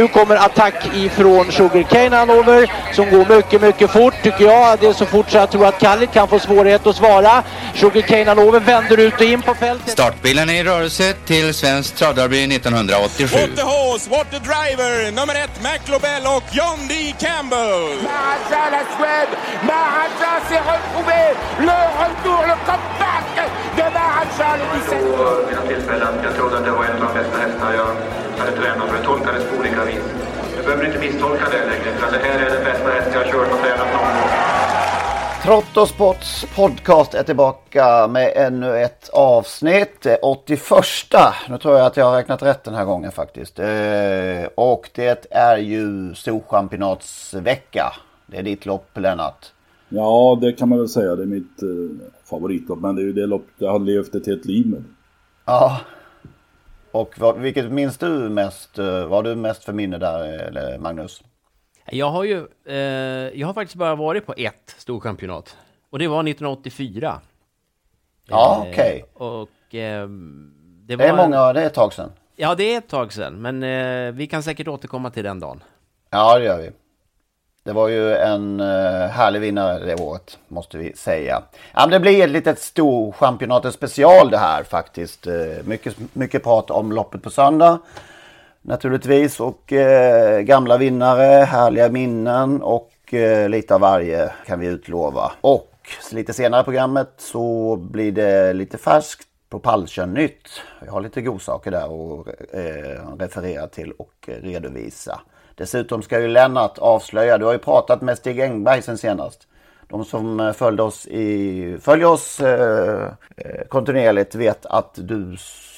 Nu kommer attack ifrån Sugarcane Hanover som går mycket, mycket fort tycker jag. Det är så fort så jag tror att Kallit kan få svårighet att svara. Sugarcane Hanover vänder ut och in på fältet. Startbilen är i rörelse till Svensk Travderby 1987. What the horse, what the driver, nummer 1 Mac Lobel och John D. Campbell. Maharaja la Suède, Maharaja s'est retrouvé, le retour, le comeback de Maharaja le 17. På mina tillfällen, jag trodde att det var en av de bästa hästar jag hade tränat för att tolka det på olika. Du behöver inte misstolka det längre, för det här är det bästa häst jag har kört och tränat någon gång. Trott och Sports podcast är tillbaka med ännu ett avsnitt, 81:a. Nu tror jag att jag har räknat rätt den här gången faktiskt. Och det är ju Storchampionatsvecka. Det är ditt lopp, Lennart. Ja, det kan man väl säga. Det är mitt favoritlopp, men det är ju det lopp jag har levt ett helt liv med. Ja. Och vilket minns du mest? Vad du mest för minne där, Magnus? Jag har faktiskt bara varit på ett storkampionat. Och det var 1984. Ja, okej. Okay. Och det är ett tag sedan. Ja, det är ett tag sedan. Men vi kan säkert återkomma till den dagen. Ja, det gör vi. Det var ju en härlig vinnare det året, måste vi säga. Ja, det blir ett litet storchampionatet special det här faktiskt. Mycket prat om loppet på söndag naturligtvis. Och gamla vinnare, härliga minnen och lite av varje kan vi utlova. Och lite senare i programmet så blir det lite färskt på Propulsion-nytt. Jag har lite godsaker där och referera till och redovisa. Dessutom ska ju Lennart avslöja, du har ju pratat med Stig Engberg sen senast. De som följer oss kontinuerligt vet att du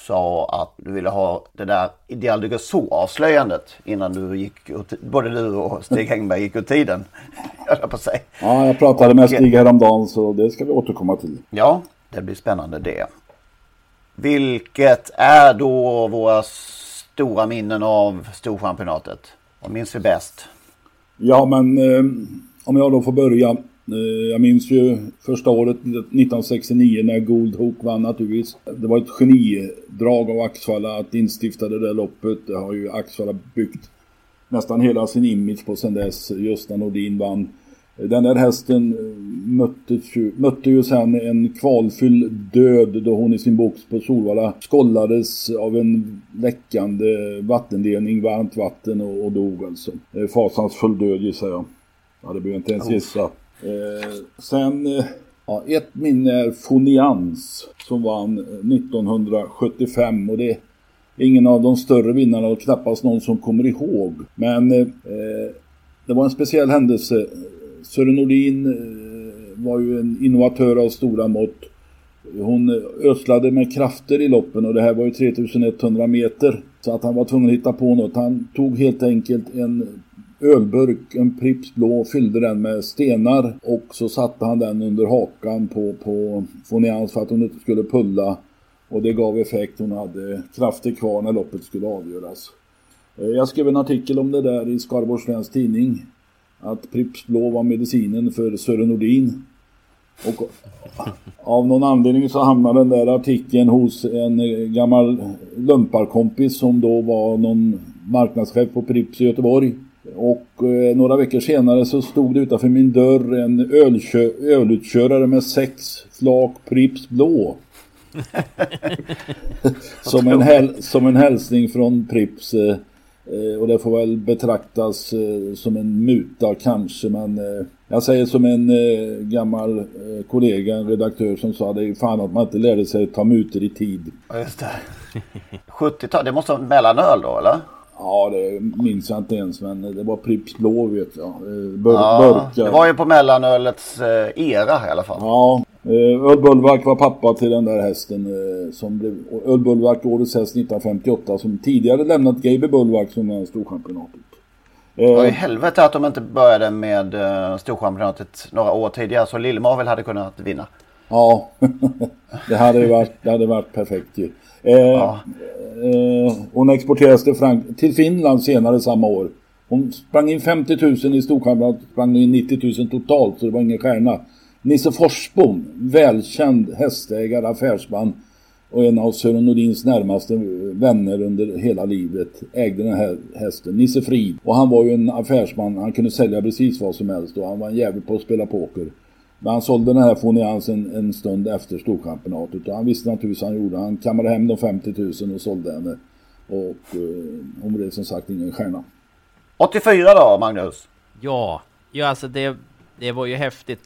sa att du ville ha det där Ideal du avslöjandet innan du gick ut, både du och Stig Engberg gick ut tiden. På sig. Ja, jag pratade med Stig häromdagen så det ska vi återkomma till. Ja, det blir spännande det. Vilket är då våra stora minnen av storchampionatet? Vad minns vi bäst? Ja, men om jag då får börja. Jag minns ju första året 1969 när Gold Hook vann naturligtvis. Det var ett genidrag av Axvalla att instifta det där loppet. Det har ju Axvalla byggt nästan hela sin image på sen dess. Gösta Nordin vann. Den där hästen mötte ju sen en kvalfylld död då hon i sin box på Solvalla skollades av en läckande vattendelning, varmt vatten och dog alltså. Fasansfull död gissar jag. Ja, det behöver inte ens gissa. Ett minne är Fonians som vann 1975 och det ingen av de större vinnarna och knappast någon som kommer ihåg. Men det var en speciell händelse. Sören Nordin var ju en innovatör av stora mått. Hon öslade med krafter i loppen och det här var ju 3100 meter. Så att han var tvungen att hitta på något. Han tog helt enkelt en ölburk, en Pripps blå, fyllde den med stenar. Och så satte han den under hakan på Fonians för att hon inte skulle pulla. Och det gav effekt. Hon hade krafter kvar när loppet skulle avgöras. Jag skrev en artikel om det där i Skaraborgs Läns Tidning. Att Pripps blå var medicinen för Sören Nordin. Och av någon anledning så hamnade den där artikeln hos en gammal lumparkompis som då var någon marknadschef på Pripps i Göteborg. Och några veckor senare så stod det utanför min dörr en ölutkörare med 6 flak Pripps blå. som en hälsning från Pripps. Och det får väl betraktas som en muta kanske, men jag säger som en gammal kollega, en redaktör som sa det är fan att man inte lärde sig att ta mutor i tid. Ja, just det. 70-tal, det måste vara mellanöl då eller? Ja, det minns jag inte ens, men det var Pripps blå vet jag. Burkar. Det var ju på mellanölets era i alla fall. Ja, Öd Bullwark var pappa till den där hästen som blev Öd Bullwark årets häst 1958, som tidigare lämnat Gaby Bullwark som var storchampionatet. Och i helvete att de inte började med storchampionatet några år tidigare så Lillmarvel hade kunnat vinna. Ja, det hade varit perfekt ju. Ja. Hon exporterades till Finland senare samma år. Hon sprang in 50 000 i storchampionatet, sprang in 90 000 totalt, så det var ingen stjärna. Nisse Forsbom, välkänd hästägare, affärsman och en av Sören Nordins närmaste vänner under hela livet, ägde den här hästen, Nisse Frid. Och han var ju en affärsman, han kunde sälja precis vad som helst och han var en jävel på att spela poker. Men han sålde den här foniansen en stund efter storkampionatet och han visste naturligtvis han gjorde. Han kammade hem de 50 000 och sålde henne och hon blev som sagt ingen stjärna. 84 då, Magnus? Ja alltså det var ju häftigt.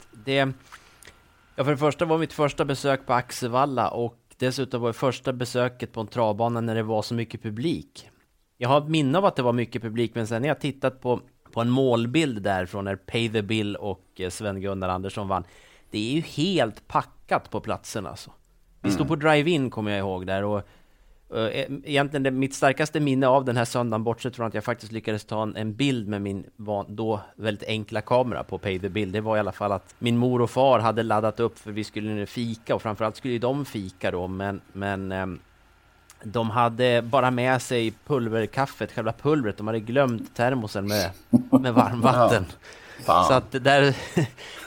För det första var mitt första besök på Axevalla och dessutom var det första besöket på en travbana när det var så mycket publik. Jag har ett minne av att det var mycket publik, men sen när jag tittat på en målbild därifrån när Pay the Bill och Sven-Gunnar Andersson vann. Det är ju helt packat på platsen alltså. Vi stod på drive-in kommer jag ihåg där och egentligen mitt starkaste minne av den här söndagen, bortsett från att jag faktiskt lyckades ta en bild med min då väldigt enkla kamera på Pay the Bill, det var i alla fall att min mor och far hade laddat upp för vi skulle nu fika och framförallt skulle ju de fika då, men de hade bara med sig pulverkaffet, själva pulvret, de hade glömt termosen med varmvatten. Så att där,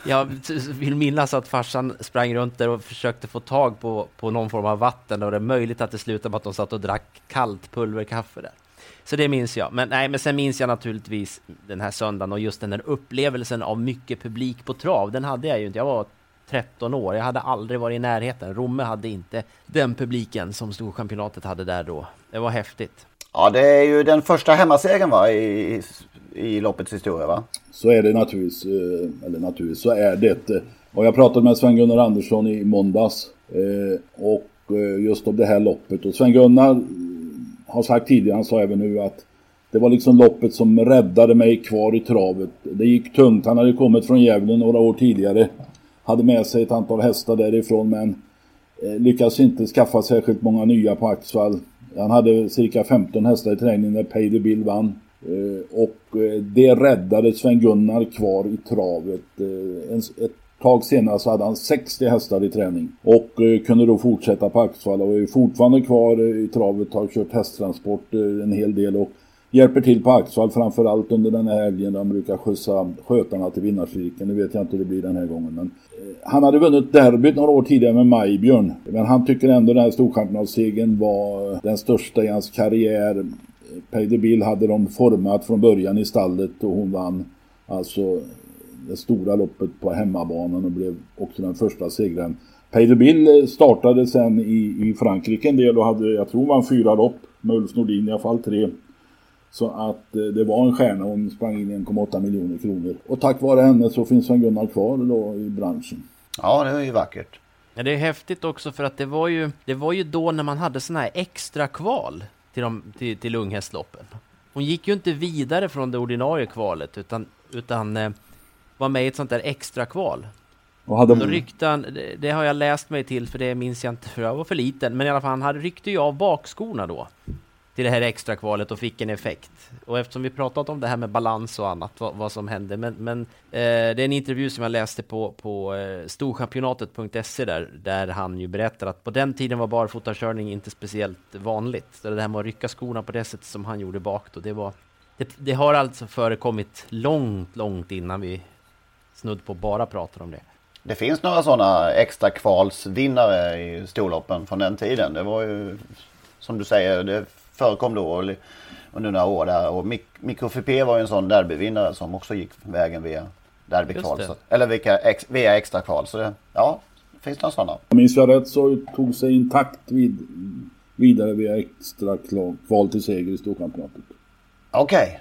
jag vill minnas att farsan sprang runt där och försökte få tag på någon form av vatten och det är möjligt att det slutade med att de satt och drack kallt pulverkaffe där. Så det minns jag. Men sen minns jag naturligtvis den här söndagen och just den här upplevelsen av mycket publik på trav. Den hade jag ju inte. Jag var 13 år. Jag hade aldrig varit i närheten. Romme hade inte den publiken som storkampionatet hade där då. Det var häftigt. Ja, det är ju den första hemmasegern va i loppets historia va? Så är det naturligtvis, så är det. Och jag pratade med Sven-Gunnar Andersson i måndags och just om det här loppet. Och Sven-Gunnar har sagt tidigare, han sa även nu att det var liksom loppet som räddade mig kvar i travet. Det gick tungt, han hade kommit från Gävle några år tidigare. Hade med sig ett antal hästar därifrån men lyckades inte skaffa särskilt många nya på Axvall. Han hade cirka 15 hästar i träningen när Pay the Bill vann. Och det räddade Sven-Gunnar kvar i travet. Ett tag senare så hade han 60 hästar i träning och kunde då fortsätta på Axvalla och är fortfarande kvar i travet, har kört hästtransport en hel del och hjälper till på Axvall framförallt under den här helgen där han brukar skjutsa skötarna till vinnarcirkeln. Nu vet jag inte hur det blir den här gången. Men han hade vunnit derbyt några år tidigare med Majbjörn, men han tycker ändå den här storkampionatssegern var den största i hans karriär. Pay the Bill hade de format från början i stallet och hon vann alltså det stora loppet på hemmabanan och blev också den första segren. Pay the Bill startade sen i Frankrike en del och hade, jag tror man 4 lopp med Ulf Nordin, i alla fall 3. Så att det var en stjärna, hon sprang in 1,8 miljoner kronor. Och tack vare henne så finns han Gunnar kvar då i branschen. Ja, det är ju vackert. Ja, det är häftigt också för att det var ju då när man hade såna här extra kval till unghästloppen. Hon gick ju inte vidare från det ordinarie kvalet utan var med i ett sånt där extra kval. Och hade då ryckte han, det har jag läst mig till för det minns jag inte för jag var för liten, men i alla fall han ryckte ju av bakskorna då till det här extra kvalet och fick en effekt. Och eftersom vi pratat om det här med balans och annat vad som hände men det är en intervju som jag läste på storchampionatet.se där han ju berättar att på den tiden var barfotakörning inte speciellt vanligt. Så det här med att rycka skorna på det sättet som han gjorde bak då, det har alltså förekommit långt innan vi snudd på bara pratar om det. Det finns några sådana extra kvalsvinnare i storloppen från den tiden. Det var ju som du säger, det förekom då under några år där och Mikrofipé var ju en sån derbyvinnare som också gick vägen via derbykval eller via extra kval så det, ja, finns det några sådana. Om jag rätt så tog sig intakt vidare via extra kval till seger i storkampionatet. Okej.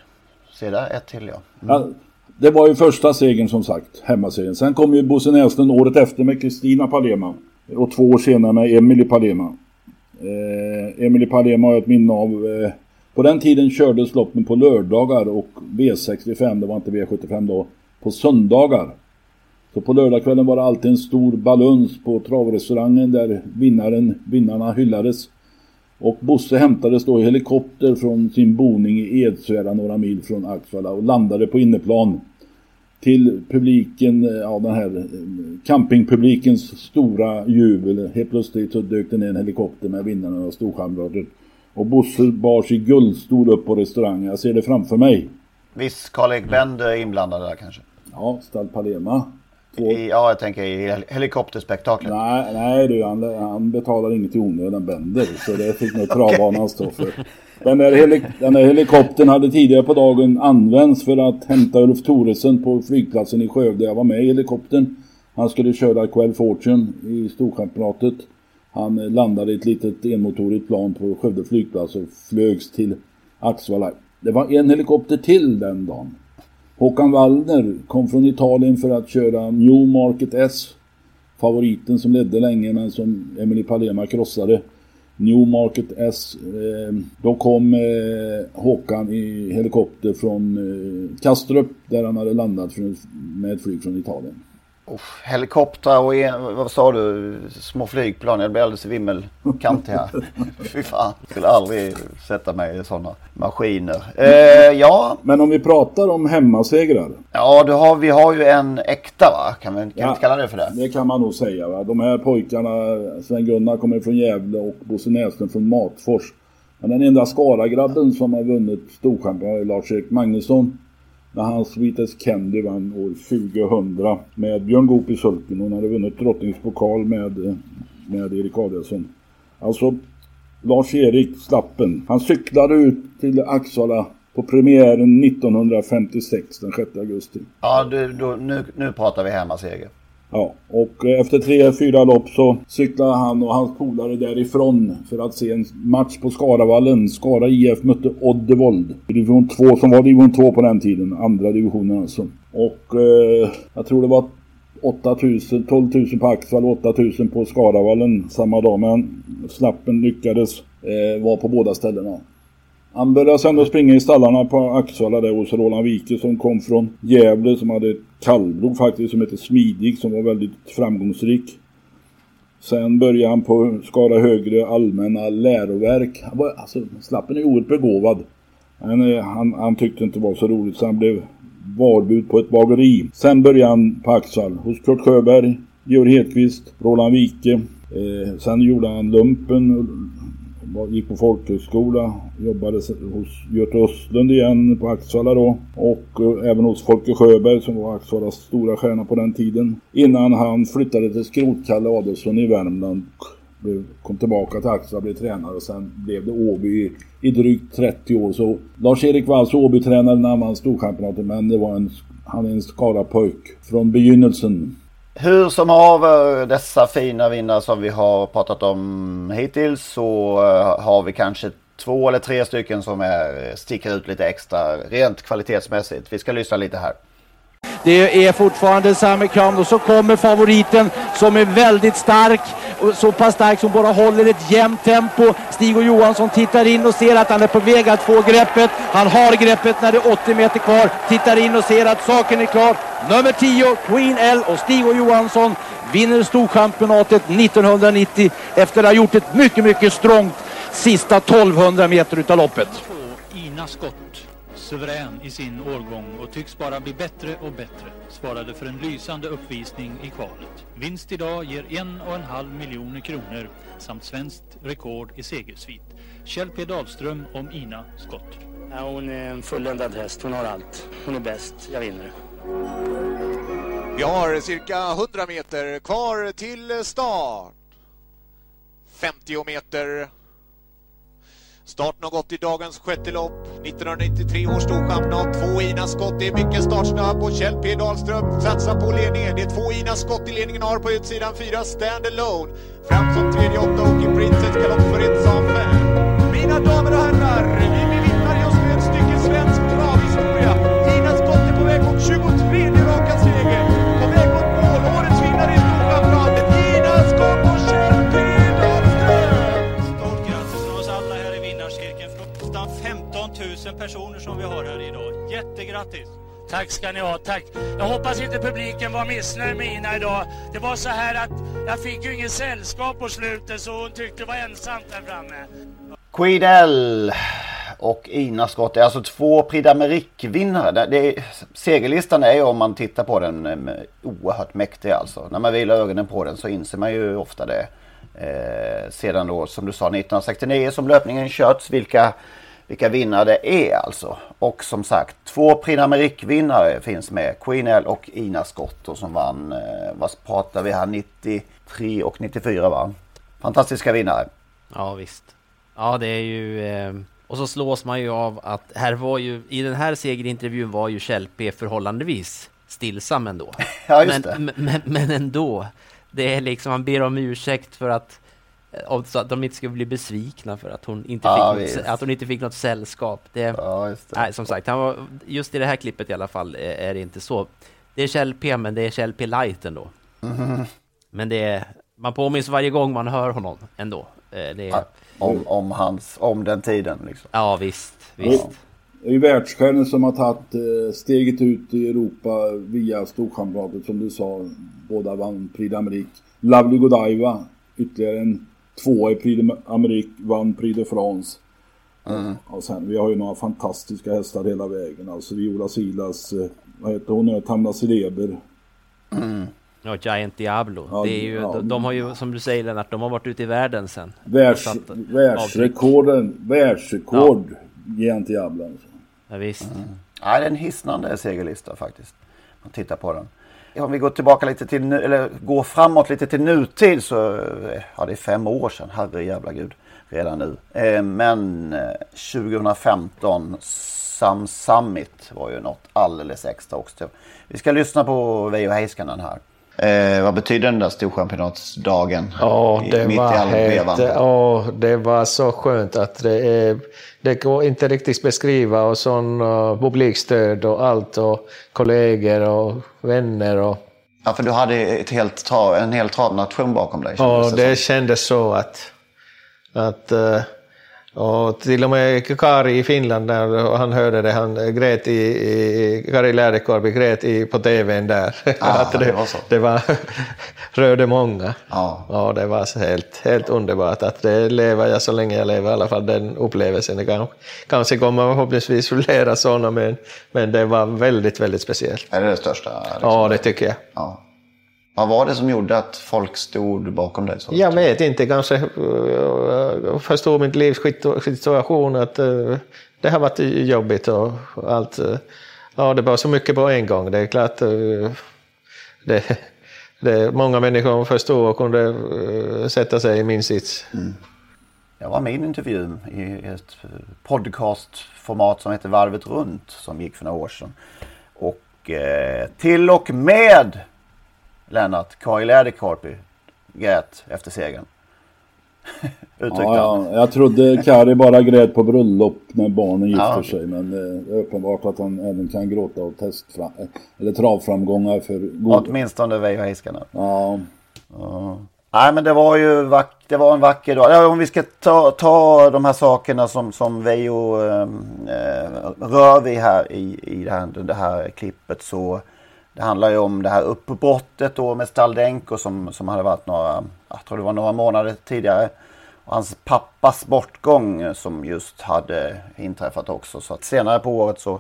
Se där ett till ja. Mm. Det var ju första segern som sagt, hemmasegern. Sen kom ju Bosse Näslund året efter med Kristina Palema och 2 år senare med Emily Palema. Emily Palema har ett minne av på den tiden kördes loppen på lördagar och V65, det var inte V75 då, på söndagar. Så på lördagskvällen var det alltid en stor baluns på travrestaurangen där vinnarna hyllades. Och Bosse hämtades då i helikopter från sin boning i Edsvära några mil från Axvalla och landade på inneplan till publiken, ja, den här campingpublikens stora jubel. Helt plötsligt så dök det ner en helikopter med vinnarna och storkamrater. Och Bosse bars i guldstol upp på restaurangen. Jag ser det framför mig. Visst, Karl-Erik Bender är inblandad där kanske? Ja, Stall Palema. Ja, jag tänker i helikopterspektaklet. Nej du, han betalar inget i onödan, Bender. Så det fick nog travbanan stå för. Den där helikoptern hade tidigare på dagen använts för att hämta Ulf Thoresen på flygplatsen i Skövde. Jag var med i helikoptern. Han skulle köra Quell Fortune i storkampionatet. Han landade i ett litet enmotorigt plan på Skövde flygplats och flögs till Axvalla. Det var en helikopter till den dagen. Håkan Wallner kom från Italien för att köra Newmarket S, favoriten som ledde länge men som Emily Palema krossade. Newmarket S, då kom Håkan i helikopter från Kastrup där han hade landat med ett flyg från Italien. Oh, helikopter och vad sa du, små flygplan, jag blir alldeles vimmelkantig här. Fy fan, jag skulle aldrig sätta mig i sådana maskiner. Ja. Men om vi pratar om hemmasegrar. Ja, vi har ju en äkta, va? Kan vi inte kalla det för det? Det kan man nog säga, va? De här pojkarna, Sven Gunnar kommer från Gävle och Bosse Näslund från Matfors. Men den enda Skaragrabben som har vunnit storkampen är Lars-Erik Magnusson. När han Sweetest Candy vann år 2000 med Björn Goop i sulken. Hon hade vunnit drottningspokal med Erik Adelsson. Alltså Lars-Erik Slappen. Han cyklade ut till Axvalla på premiären 1956 den 6 augusti. Ja, nu pratar vi hemmaseger. Ja, och efter 3-4 lopp så cyklade han och hans polare därifrån för att se en match på Skaravallen. Skara IF mötte Oddevold i division 2, som var division 2 på den tiden, andra divisionen alltså. Och jag tror det var 8000, 12 000 på Axvall, 8000 på Skaravallen samma dag. Men Slappen lyckades vara på båda ställena. Han började sedan springa i stallarna på Axvalla där hos Roland Wike som kom från Gävle, som hade ett kallblod faktiskt som hette Smidig, som var väldigt framgångsrik. Sen började han på Skara Högre allmänna läroverk. Alltså, Slappen är oerhört begåvad. Han tyckte inte det var så roligt så han blev varbud på ett bageri. Sen började han på Axvall hos Kurt Sjöberg, Georg Hedqvist, Roland Wike. Sen gjorde han lumpen, gick på folkhögskola, jobbade hos Göte Östlund igen på Axvalla då. Och även hos Folke Sjöberg som var Axvallas stora stjärna på den tiden. Innan han flyttade till Skrotkalle Adelsson i Värmland. Kom tillbaka till Axvalla, blev tränare och sen blev det Åby i drygt 30 år. Så Lars-Erik var alltså Åby-tränare när han vann storkampionatet, men det var han är en Skarapojk från begynnelsen. Hur som haver dessa fina vinnare som vi har pratat om hittills, så har vi kanske 2 eller 3 stycken som sticker ut lite extra rent kvalitetsmässigt. Vi ska lyssna lite här. Det är fortfarande Sami Khan och så kommer favoriten som är väldigt stark, så pass stark som bara håller ett jämnt tempo. Stig och Johansson tittar in och ser att han är på väg att få greppet. Han har greppet när det är 80 meter kvar. Tittar in och ser att saken är klar. Nummer 10, Queen L och Stig och Johansson vinner storkampionatet 1990 efter att ha gjort ett mycket, mycket strångt sista 1200 meter utav loppet. Ina Skott, suverän i sin årgång och tycks bara bli bättre och bättre, svarade för en lysande uppvisning i kvalet. Vinst idag ger 1,5 miljoner kronor samt svenskt rekord i segersvit. Kjell P. Dahlström om Ina Skott. Ja, hon är en fulländad häst, hon har allt. Hon är bäst, jag vinner. Vi har cirka 100 meter kvar till start. 50 meter. Starten har gått i dagens sjätte lopp, 1993 års storkampionat. 2 Ina Skott, det är mycket startsnabb och Kjell P. Dahlström satsar på ledningen. Det är 2 Ina Skott i ledningen, har på utsidan 4 Stand Alone. Fram som 3-8 och i Princess galopp för ett som 5. Mina damer och herrar, vi bevittnar just nu ett stycke svensk travhistoria. Ina Skott är på väg mot 23 raka seger, på väg mot mål, årets vinnare i storkampionatet. Ina Skott och Kjell P. Dahlström. Stort grattis från oss alla här i vinnarcirkeln. 15 000 personer som vi har här idag. Jättegrattis! Tack ska ni ha, tack. Jag hoppas inte publiken var missnöjd med Ina idag. Det var så här att jag fick ju inget sällskap på slutet, så hon tyckte det var ensamt där framme. Quidel och Ina Skott är alltså två Prix d'Amérique-vinnare. Segerlistan är ju, om man tittar på den, oerhört mäktig alltså. När man vilar ögonen på den så inser man ju ofta det. Sedan då, som du sa, 1969 som löpningen körts, vilka vinnare det är alltså. Och som sagt, två Prix d'Amérique-vinnare finns med, Quinel och Ina Scott, och som vann, vad pratar vi här, 93 och 94, va? Fantastiska vinnare. Ja visst. Ja, det är ju och så slås man ju av att här var ju, i den här segerintervjun var ju Kjell P förhållandevis stillsam ändå. Ja, just det. Men ändå, det är liksom, han ber om ursäkt för att, så att de inte skulle bli besvikna för att hon inte, fick något sällskap. Nej, som sagt, han var, just i det här klippet i alla fall är det inte så. Det är Kjell P, men det är Kjell P light ändå. Mm. Men det är, man påminns varje gång man hör honom ändå. Det är, om den tiden liksom. Ja, visst. Det är ju världsstjärnor som har tagit steget ut i Europa via Storkamratet, som du sa. Båda vann Prix d'Amérique. Lovely Godiva, ytterligare en tvåa i Prix d'Amérique, vann Prix de France. Mm. Och sen, vi har ju några fantastiska hästar hela vägen. Alltså Viola Silas, vad heter hon? Tamla Celeber. Mm. Ja, Giant Diablo. Ja, det är ju, ja, de har ju, som du säger Lennart, de har varit ute i världen sen. Världsrekord. Ja. Giant Diablo. Alltså. Ja, visst. Mm. Ja, det är en hisnande segerlista faktiskt. Man tittar på den. Om vi går tillbaka lite till nu, eller går framåt lite till nutid, så ja, det är 5 år sedan, herre jävla gud, redan nu. Men 2015 Sam Summit var ju något alldeles extra också. Vi ska lyssna på Veijo Heiskanen här. Vad betyder den där storchampionatsdagen? Ja, det var så skönt att det går inte riktigt beskriva, och sån publikstöd och allt, och kollegor och vänner och... Ja, för du hade en hel travnation bakom dig. Ja, det kändes så att och till och med Kari i Finland, när han hörde det, han grät Kari Läderkorpi grät på tvn där. Att det var rörde många. Ja. Ja, det var helt underbart att det lever jag så länge jag lever, i alla fall den upplevelsen. Kanske kommer man förhoppningsvis flera sådana, men det var väldigt, väldigt speciellt. Är det det största? Liksom? Ja, det tycker jag. Ja. Vad var det som gjorde att folk stod bakom dig? Jag vet inte, kanske förstod mitt livs situation, att det har varit jobbigt och allt. Ja, det var så mycket på en gång. Det är klart, många människor förstod och kunde sätta sig i min sits. Mm. Jag var med i en intervju i ett podcastformat som heter Varvet runt, som gick för några år sedan. Och till och med Lennart, Kari Läderkorpi grät efter segern. Ja, jag trodde Kari bara grät på bröllop när barnen gifter sig, men det är uppenbart att han även kan gråta av travframgångar för god... Åtminstone Veijo Heiskanen. Ja. Nej, men det var ju det var en vacker dag. Ja, om vi ska ta de här sakerna som Veijo rör vid här i det här klippet, så... Det handlar ju om det här uppbrottet då med Staldenko som hade varit några månader tidigare. Och hans pappas bortgång som just hade inträffat också. Så att senare på året så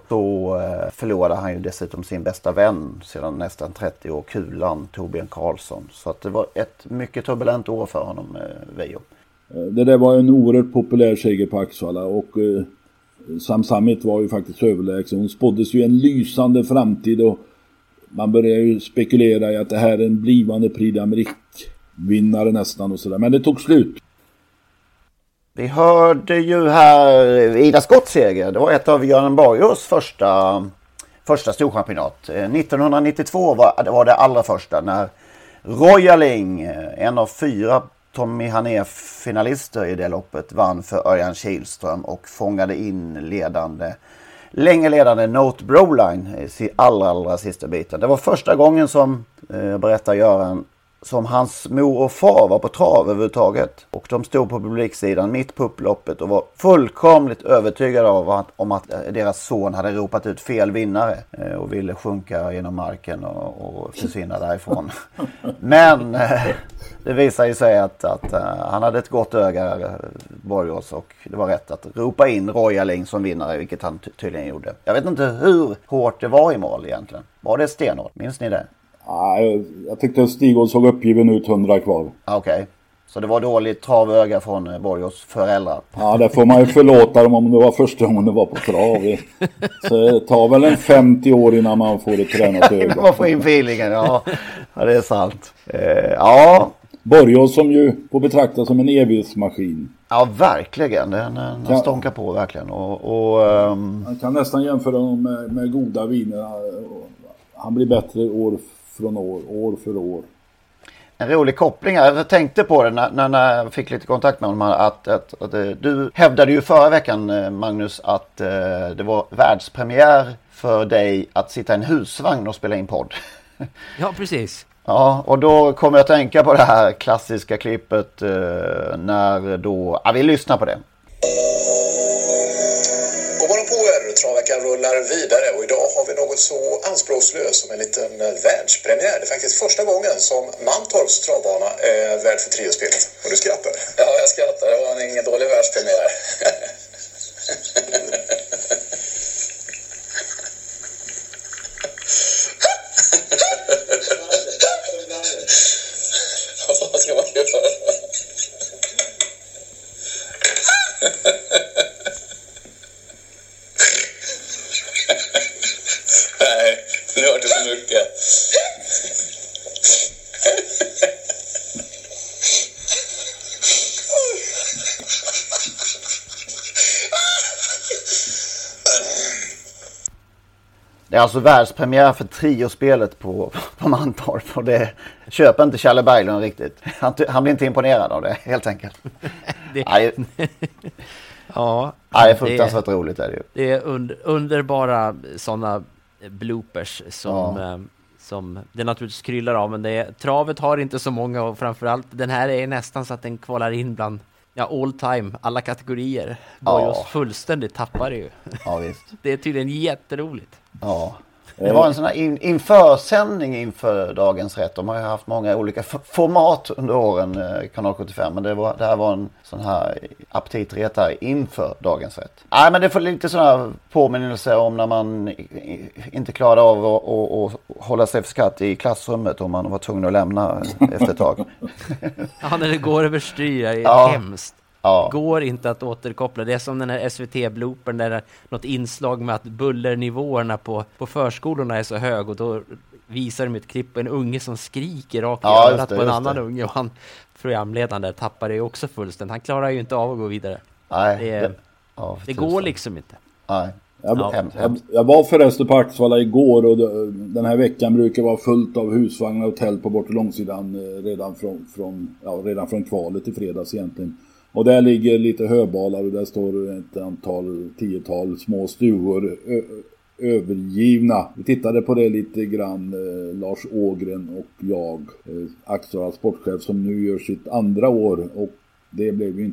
förlorade han ju dessutom sin bästa vän sedan nästan 30 år, kulan Torbjörn Karlsson. Så att det var ett mycket turbulent år för honom, Veijo. Det där var en oerhört populär seger på Axvalla, och Sam Summit var ju faktiskt överlägsen. Hon spåddes ju en lysande framtid, och man börjar ju spekulera i att det här är en blivande Prix d'Amérique-vinnare nästan och sådär. Men det tog slut. Vi hörde ju här Ina Scotts seger. Det var ett av Göran Borgås första storchampionat. 1992 var det allra första, när Royaling, en av 4 Tommy Hanér-finalister i det loppet, vann för Örjan Kihlström och fångade in länge ledande Note Broline i allra sista biten. Det var första gången som, berättar Göran, som hans mor och far var på trav överhuvudtaget. Och de stod på publiksidan mitt på upploppet och var fullkomligt övertygade om att deras son hade ropat ut fel vinnare och ville sjunka genom marken och försvinna därifrån. Men det visade ju sig att han hade ett gott öga, Borgås, och det var rätt att ropa in Royaling som vinnare, vilket han tydligen gjorde. Jag vet inte hur hårt det var i mål egentligen. Var det stenhårt? Minns ni det? Nej, jag tyckte att Stigård såg uppgiven ut 100 kvar. Okej. Så det var dåligt travöga från Borgås föräldrar. Ja, det får man ju förlåta dem om det var första gången det var på trav. Så det tar väl en 50 år innan man får det tränat öga. Man får in feelingen, ja. Ja, det är sant. Ja. Borgås som ju får betraktas som en evighetsmaskin. Ja, verkligen. Den stånkar på verkligen. Man kan nästan jämföra dem med goda viner. Han blir bättre år från år för år. En rolig koppling här. Jag tänkte på det när jag fick lite kontakt med honom. Att du hävdade ju förra veckan, Magnus, att det var världspremiär för dig att sitta i en husvagn och spela in podd. Ja, precis. Ja, och då kommer jag att tänka på det här klassiska klippet när då... Ja, vi lyssnar på det. Travveckan rullar vidare och idag har vi något så anspråkslöst som en liten världspremiär. Det är faktiskt första gången som Mantorps travbana är värd för triospelet. Och du skrattar? Ja, jag skrattar. Det var ingen dålig världspremiär. Vad ska man göra? Nu hörde så mycket. Det är alltså världspremiär för triospelet på Mantorp. Och det köper inte Kjelle Berglund riktigt. Han blir inte imponerad av det, helt enkelt. Det... Ja, det är fruktansvärt roligt. Är det, ju. Det är underbara sådana... bloopers som det naturligtvis kryllar av, men travet har inte så många, och framförallt den här är nästan så att den kvalar in bland all time, alla kategorier. Borgås fullständigt tappar det ju. Ja, visst. Det är tydligen jätteroligt. Ja. Det var en sån här införsändning inför dagens rätt. De har ju haft många olika format under åren, Kanal 75. Men det här var en sån här aptitretare inför dagens rätt. Nej, men det får lite sån här påminnelse om när man inte klarade av att hålla sig för skatt i klassrummet. Om man var tvungen att lämna efter ett tag. Ja, när det går överstyr är det hemskt. Ja. Går inte att återkoppla. Det är som den här SVT-bloopern där det är något inslag med att bullernivåerna på förskolorna är så hög, och då visar de ett klipp på en unge som skriker rakt i örat på en annan unge, och han, programledaren där, tappar det också fullständigt. Han klarar ju inte av att gå vidare. Nej, det går liksom inte. Nej. Jag var förresten på Axvalla igår, och den här veckan brukar vara fullt av husvagnar och tält på bort och långsidan redan från kvalet i fredags egentligen. Och där ligger lite höbalar, och där står ett tiotal små stugor övergivna. Vi tittade på det lite grann, Lars Ågren och jag, Axvalla sportchef, som nu gör sitt andra år. Och det blir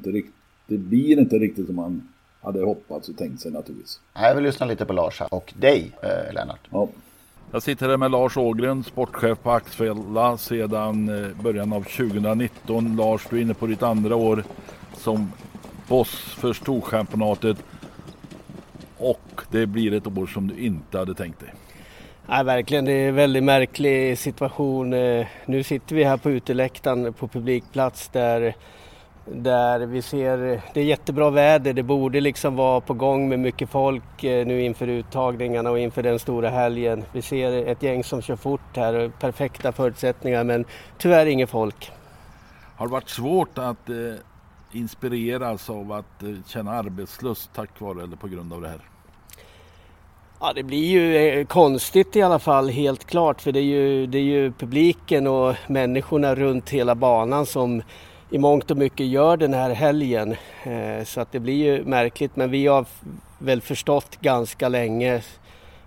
inte riktigt som man hade hoppats och tänkt sig naturligtvis. Jag vill lyssna lite på Lars här, och dig, Lennart. Ja. Jag sitter här med Lars Ågren, sportchef på Axvalla sedan början av 2019. Lars, du är inne på ditt andra år som boss för storchampionatet, och det blir ett år som du inte hade tänkt dig. Nej, verkligen. Det är en väldigt märklig situation. Nu sitter vi här på uteläktaren på publikplats där vi ser, det är jättebra väder, det borde liksom vara på gång med mycket folk nu inför uttagningarna och inför den stora helgen. Vi ser ett gäng som kör fort här och perfekta förutsättningar, men tyvärr inget folk. Har det varit svårt att inspireras av att känna arbetslös tack vare eller på grund av det här? Ja, det blir ju konstigt i alla fall, helt klart, för det är ju publiken och människorna runt hela banan som i mångt och mycket gör den här helgen, så att det blir ju märkligt, men vi har väl förstått ganska länge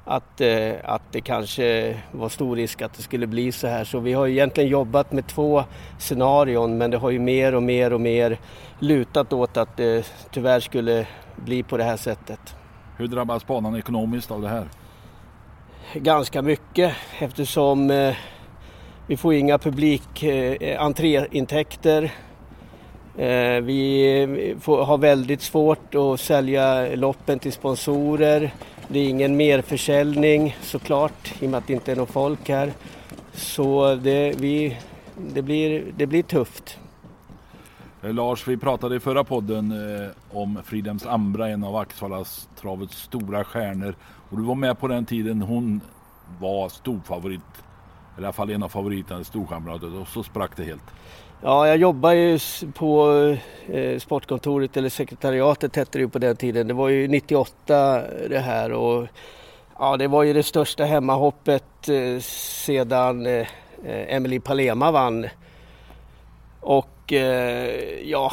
att det kanske var stor risk att det skulle bli så här. Så vi har ju egentligen jobbat med två scenarion, men det har ju mer och mer lutat åt att det tyvärr skulle bli på det här sättet. Hur drabbas banan ekonomiskt av det här? Ganska mycket, eftersom vi får inga entréintäkter. Vi har väldigt svårt att sälja loppen till sponsorer. Det är ingen merförsäljning såklart, i och med att det inte är någon folk här. Så det blir tufft. Lars, vi pratade i förra podden om Fridhems Ambra, en av Axvallas travets stora stjärnor. Och du var med på den tiden hon var storfavorit, eller i alla fall en av favoriterna i storchambratet, och så sprack det helt. Ja, jag jobbade ju på sportkontoret, eller sekretariatet hette det ju på den tiden. Det var ju 98 det här, och ja, det var ju det största hemmahoppet sedan Emily Palema vann. Och ja,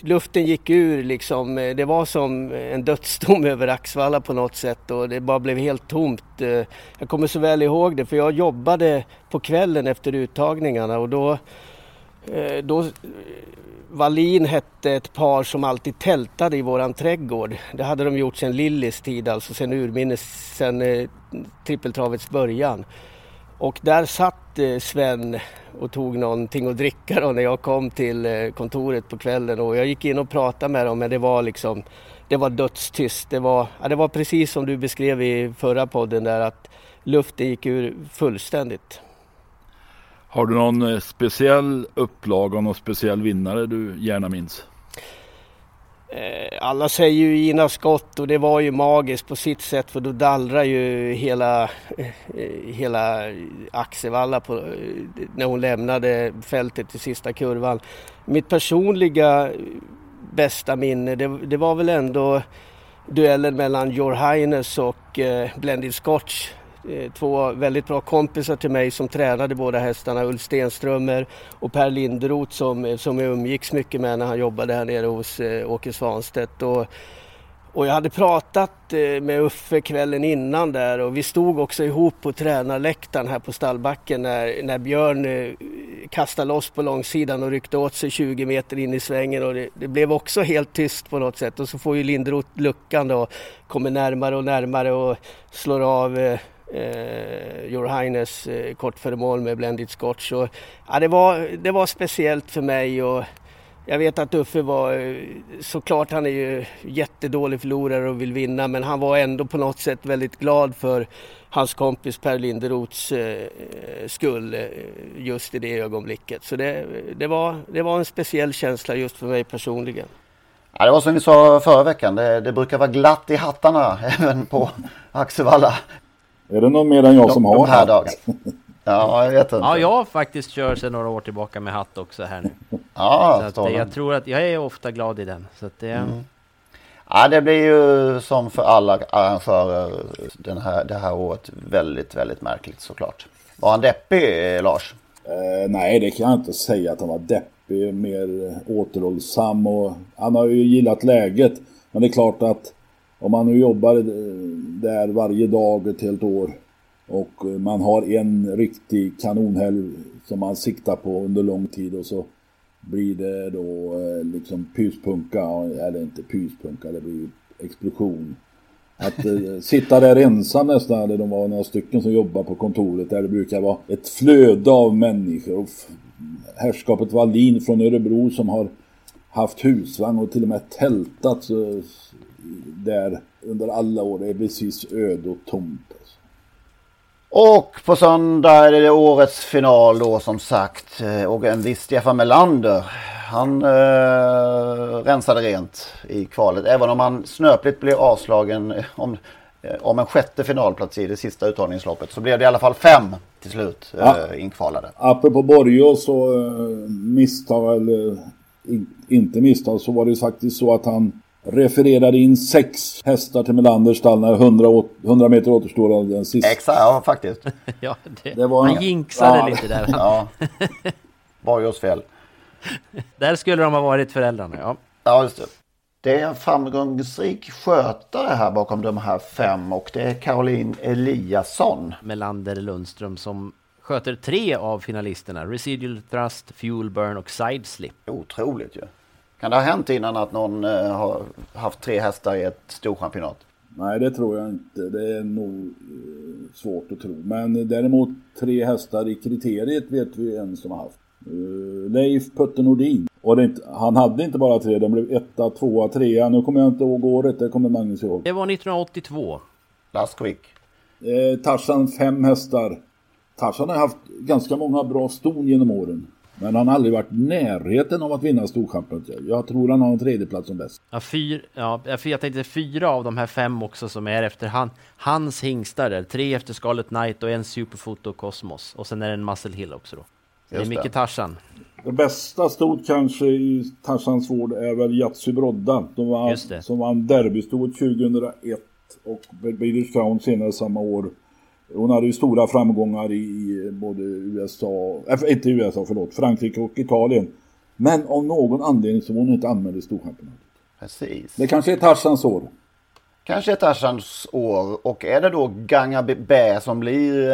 luften gick ur liksom. Det var som en dödsdom över Axvalla på något sätt, och det bara blev helt tomt. Jag kommer så väl ihåg det, för jag jobbade på kvällen efter uttagningarna, och då Wallin hette ett par som alltid tältade i våran trädgård. Det hade de gjort sedan Lillis tid, alltså sedan urminnes, sedan trippeltravets början. Och där satt Sven och tog någonting att dricka då när jag kom till kontoret på kvällen, och jag gick in och pratade med dem, men det var dödstyst. Det var precis som du beskrev i förra podden där, att luften gick ur fullständigt. Har du någon speciell upplaga och någon speciell vinnare du gärna minns? Alla säger ju Ina Skott, och det var ju magiskt på sitt sätt, för då dallrar ju hela Axevalla när hon lämnade fältet i sista kurvan. Mitt personliga bästa minne, det var väl ändå duellen mellan Your Highness och Blended Scotch. Två väldigt bra kompisar till mig som tränade båda hästarna, Ulf Stenströmer och Per Linderoth, som jag umgicks mycket med när han jobbade här nere hos Åke Svanstedt. Och jag hade pratat med Uffe kvällen innan där, och vi stod också ihop på tränarläktaren här på Stallbacken när Björn kastade loss på långsidan och ryckte åt sig 20 meter in i svängen, och det blev också helt tyst på något sätt. Och så får ju Linderoth luckan då, kommer närmare och närmare och slår av Your Highness kort före mål med Blended Scotch. Och, ja, det var speciellt för mig, och jag vet att Uffe var, såklart han är ju jättedålig förlorare och vill vinna, men han var ändå på något sätt väldigt glad för hans kompis Per Linderoths skull just i det ögonblicket. Så det var en speciell känsla just för mig personligen. Ja, det var som vi sa förra veckan, det brukar vara glatt i hattarna även på Axevalla. Är det någon mer än jag som har de här dagarna? Ja, jag vet inte. Ja, jag faktiskt kör sedan några år tillbaka med hatt också här nu. Ja, så att jag tror att jag är ofta glad i den. Så att det... Mm. Ja, det blir ju som för alla arrangörer det här året väldigt, väldigt märkligt såklart. Var han deppig, Lars? Nej, det kan jag inte säga att han var deppig. Mer återhållsam, och han har ju gillat läget. Men det är klart att om man nu jobbar där varje dag ett helt år och man har en riktig kanonhelg som man siktar på under lång tid, och så blir det då liksom pyspunka, eller inte pyspunka, det blir explosion. Att sitta där ensam nästan, eller de var några stycken som jobbar på kontoret där, det brukar vara ett flöde av människor. Och herrskapet Wallin från Örebro som har haft husvagn och till och med tältat där under alla år, det är precis öd och tomt. Och på söndag är det årets final då, som sagt, och en viss Stefan Melander, han rensade rent i kvalet, även om han snöpligt blev avslagen om en sjätte finalplats i det sista uttagningsloppet, så blev det i alla fall 5 till slut inkvalade. Apropå Borgå så så var det faktiskt så att han refererade in 6 hästar till Melanders stall när 100 meter återstår av den sista. Exakt, ja faktiskt. Ja, det var han jinxade lite där. Ja. Var just fel. Där skulle de ha varit föräldrarna, ja. Ja, just det. Det är en framgångsrik skötare här bakom de här 5 och det är Caroline Eliasson. Melander Lundström som sköter 3 av finalisterna. Residual Thrust, Fuel Burn och Side Slip. Otroligt ju. Ja. Kan det ha hänt innan att någon har haft 3 hästar i ett storchampionat? Nej, det tror jag inte. Det är nog svårt att tro. Men däremot 3 hästar i kriteriet vet vi en som har haft. Leif Putte Nordin. Och han hade inte bara 3, de blev 1, 2, 3. Nu kommer jag inte ihåg året, det kommer Magnus ihåg. Det var 1982. Last Quick. Tarzan 5 hästar. Tarzan har haft ganska många bra ston genom åren. Men han har aldrig varit närheten av att vinna storchampionat. Jag tror han har en 3:e plats som bäst. Ja, 4 av de här 5 också som är efter hans hingstar där. 3 efter Scarlet Knight och 1 Superfoto Cosmos. Och sen är det en Muscle Hill också då. Det är mycket Tarzan. Det bästa stod kanske i Tarzans vård är väl Yatzy Brodda. Som vann derbystod 2001 och British Crown senare samma år. Hon hade ju stora framgångar i både Frankrike och Italien. Men av någon anledning så var hon inte anmäld i storchampionatet. Precis. Det kanske är Tarzans år. Kanske är Tarzans år. Och är det då Ganga Bebe som blir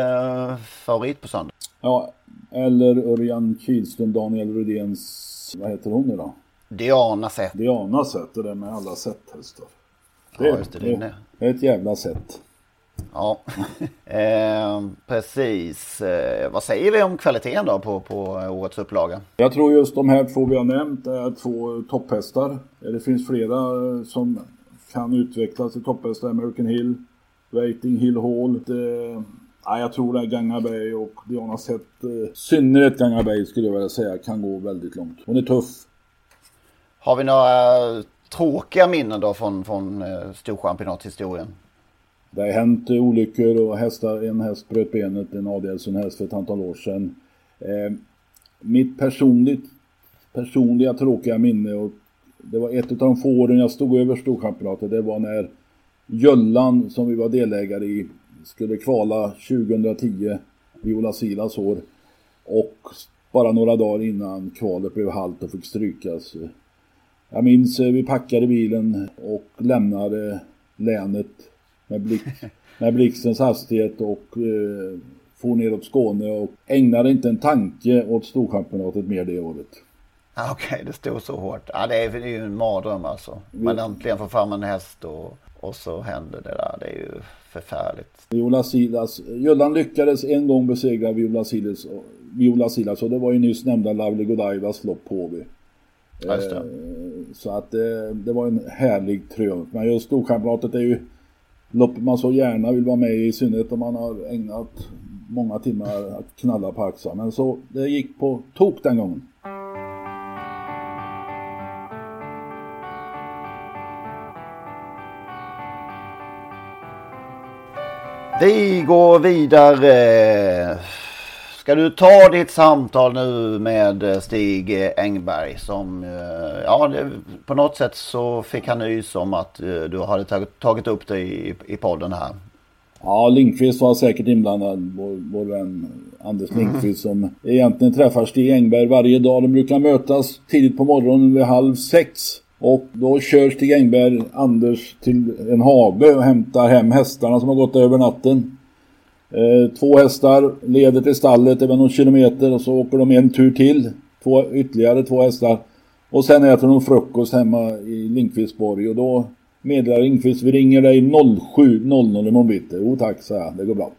favorit på söndag? Ja, eller Örjan Kihlström, Daniel Rydéns, vad heter hon nu då? Diana Sätt, det där med alla sätthästar. Det är ett jävla sätt. Ja, precis. Vad säger vi om kvaliteten då på årets upplaga? Jag tror just de här 2 vi har nämnt är 2 topphästar. Det finns flera som kan utvecklas till topphästar. American Hill, Waiting Hill Hall. Ja, jag tror att Ganga Bey och Diana Sätt, synnerhet Ganga Bey skulle jag vilja säga, kan gå väldigt långt. Hon är tuff. Har vi några tråkiga minnen då från storchampionatshistorien? Det har hänt olyckor och hästar, en häst bröt benet, en Adielsson-häst för ett antal år sedan. Mitt personliga tråkiga minne, och det var ett av de få åren jag stod över storchampionatet, det var när Jöllan som vi var delägare i skulle kvala 2010, Viola Silas år, och bara några dagar innan kvalet blev halt och fick strykas. Jag minns vi packade bilen och lämnade länet med blixtens hastighet och for neråt Skåne och ägnade inte en tanke åt storchampionatet mer det året. Okej, det stod så hårt. Ja, det är ju en mardröm alltså. Man äntligen får fram en häst och så händer det där. Det är ju förfärligt. Jöllan lyckades en gång besegra Viola Silas och det var ju nyss nämnda Lovely Godiva's lopp på HV. Så att det var en härlig triumf. Men just storchampionatet är ju loppet man så gärna vill vara med i synnerhet om man har ägnat många timmar att knalla på axeln. Men så det gick på tok den gången. Vi går vidare. Ska du ta ditt samtal nu med Stig Engberg som, på något sätt så fick han nys om att du hade tagit upp dig i podden här. Ja, Lindqvist var säkert inblandad, vår vän Anders Lindqvist som egentligen träffar Stig Engberg varje dag. De brukar mötas tidigt på morgonen vid 5:30. Och då kör Stig Engberg Anders till en hage och hämtar hem hästarna som har gått över natten. 2 hästar leder till stallet över någon kilometer och så åker de en tur till. Ytterligare 2 hästar. Och sen äter de frukost hemma i Lindqvistborg och då meddelar Lindqvist: vi ringer dig 07:00 imorgon bitti. Jo tack, så här, det går bra.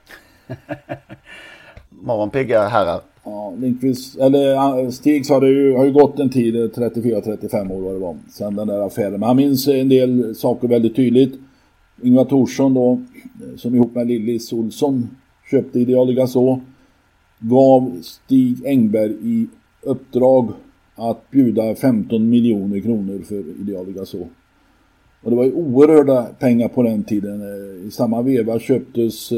Morgonpigga herrar. Ja, Stig har ju gått en tid, 34-35 år var det var, sen den där affären. Men han minns en del saker väldigt tydligt. Ingvar Thorsson då, som ihop med Lillis Olsson köpte Idealiga så, gav Stig Engberg i uppdrag att bjuda 15 miljoner kronor för Idealiga så. Och det var ju oerhörda pengar på den tiden. I samma veva köptes,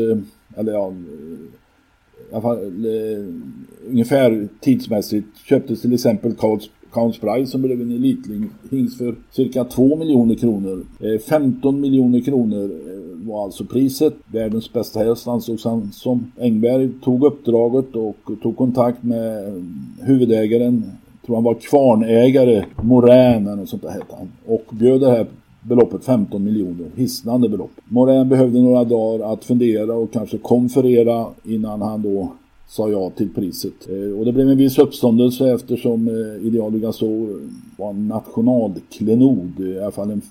ungefär tidsmässigt köptes till exempel Counts Price som blev en elitlings för cirka 2 miljoner kronor. 15 miljoner kronor var alltså priset. Världens bästa häst ansågs han som. Engberg tog uppdraget och tog kontakt med huvudägaren tror han var kvarnägare, Moränen och sånt där hette han. Och bjöd det här beloppet 15 miljoner, hisnande belopp. Morän behövde några dagar att fundera och kanske konferera innan han då sa ja till priset. Och det blev en viss uppståndelse eftersom Ideal du Gasol var en nationalklenod, i alla fall en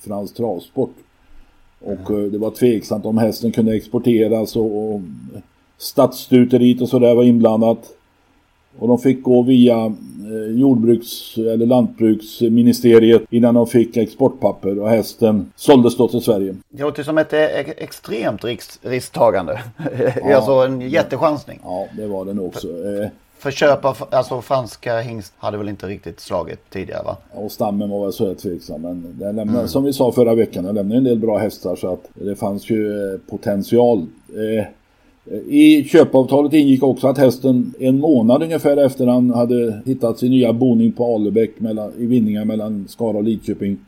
fransk travsport. Och det var tveksamt om hästen kunde exporteras och stadsstuteriet och sådär var inblandat. Och de fick gå via jordbruks- eller lantbruksministeriet innan de fick exportpapper och hästen såldes då till Sverige. Det låter som ett extremt risktagande. Ja, alltså en jättechansning. Ja, det var den också. För köpa, alltså franska hingst hade väl inte riktigt slagit tidigare, va? Och stammen var väl så här tveksam. Men den lämnade, som vi sa förra veckan, den lämnade en del bra hästar så att det fanns ju potential. I köpavtalet ingick också att hästen en månad ungefär efter han hade hittat sin nya boning på Alebäck i Vinningar mellan Skara och Lidköping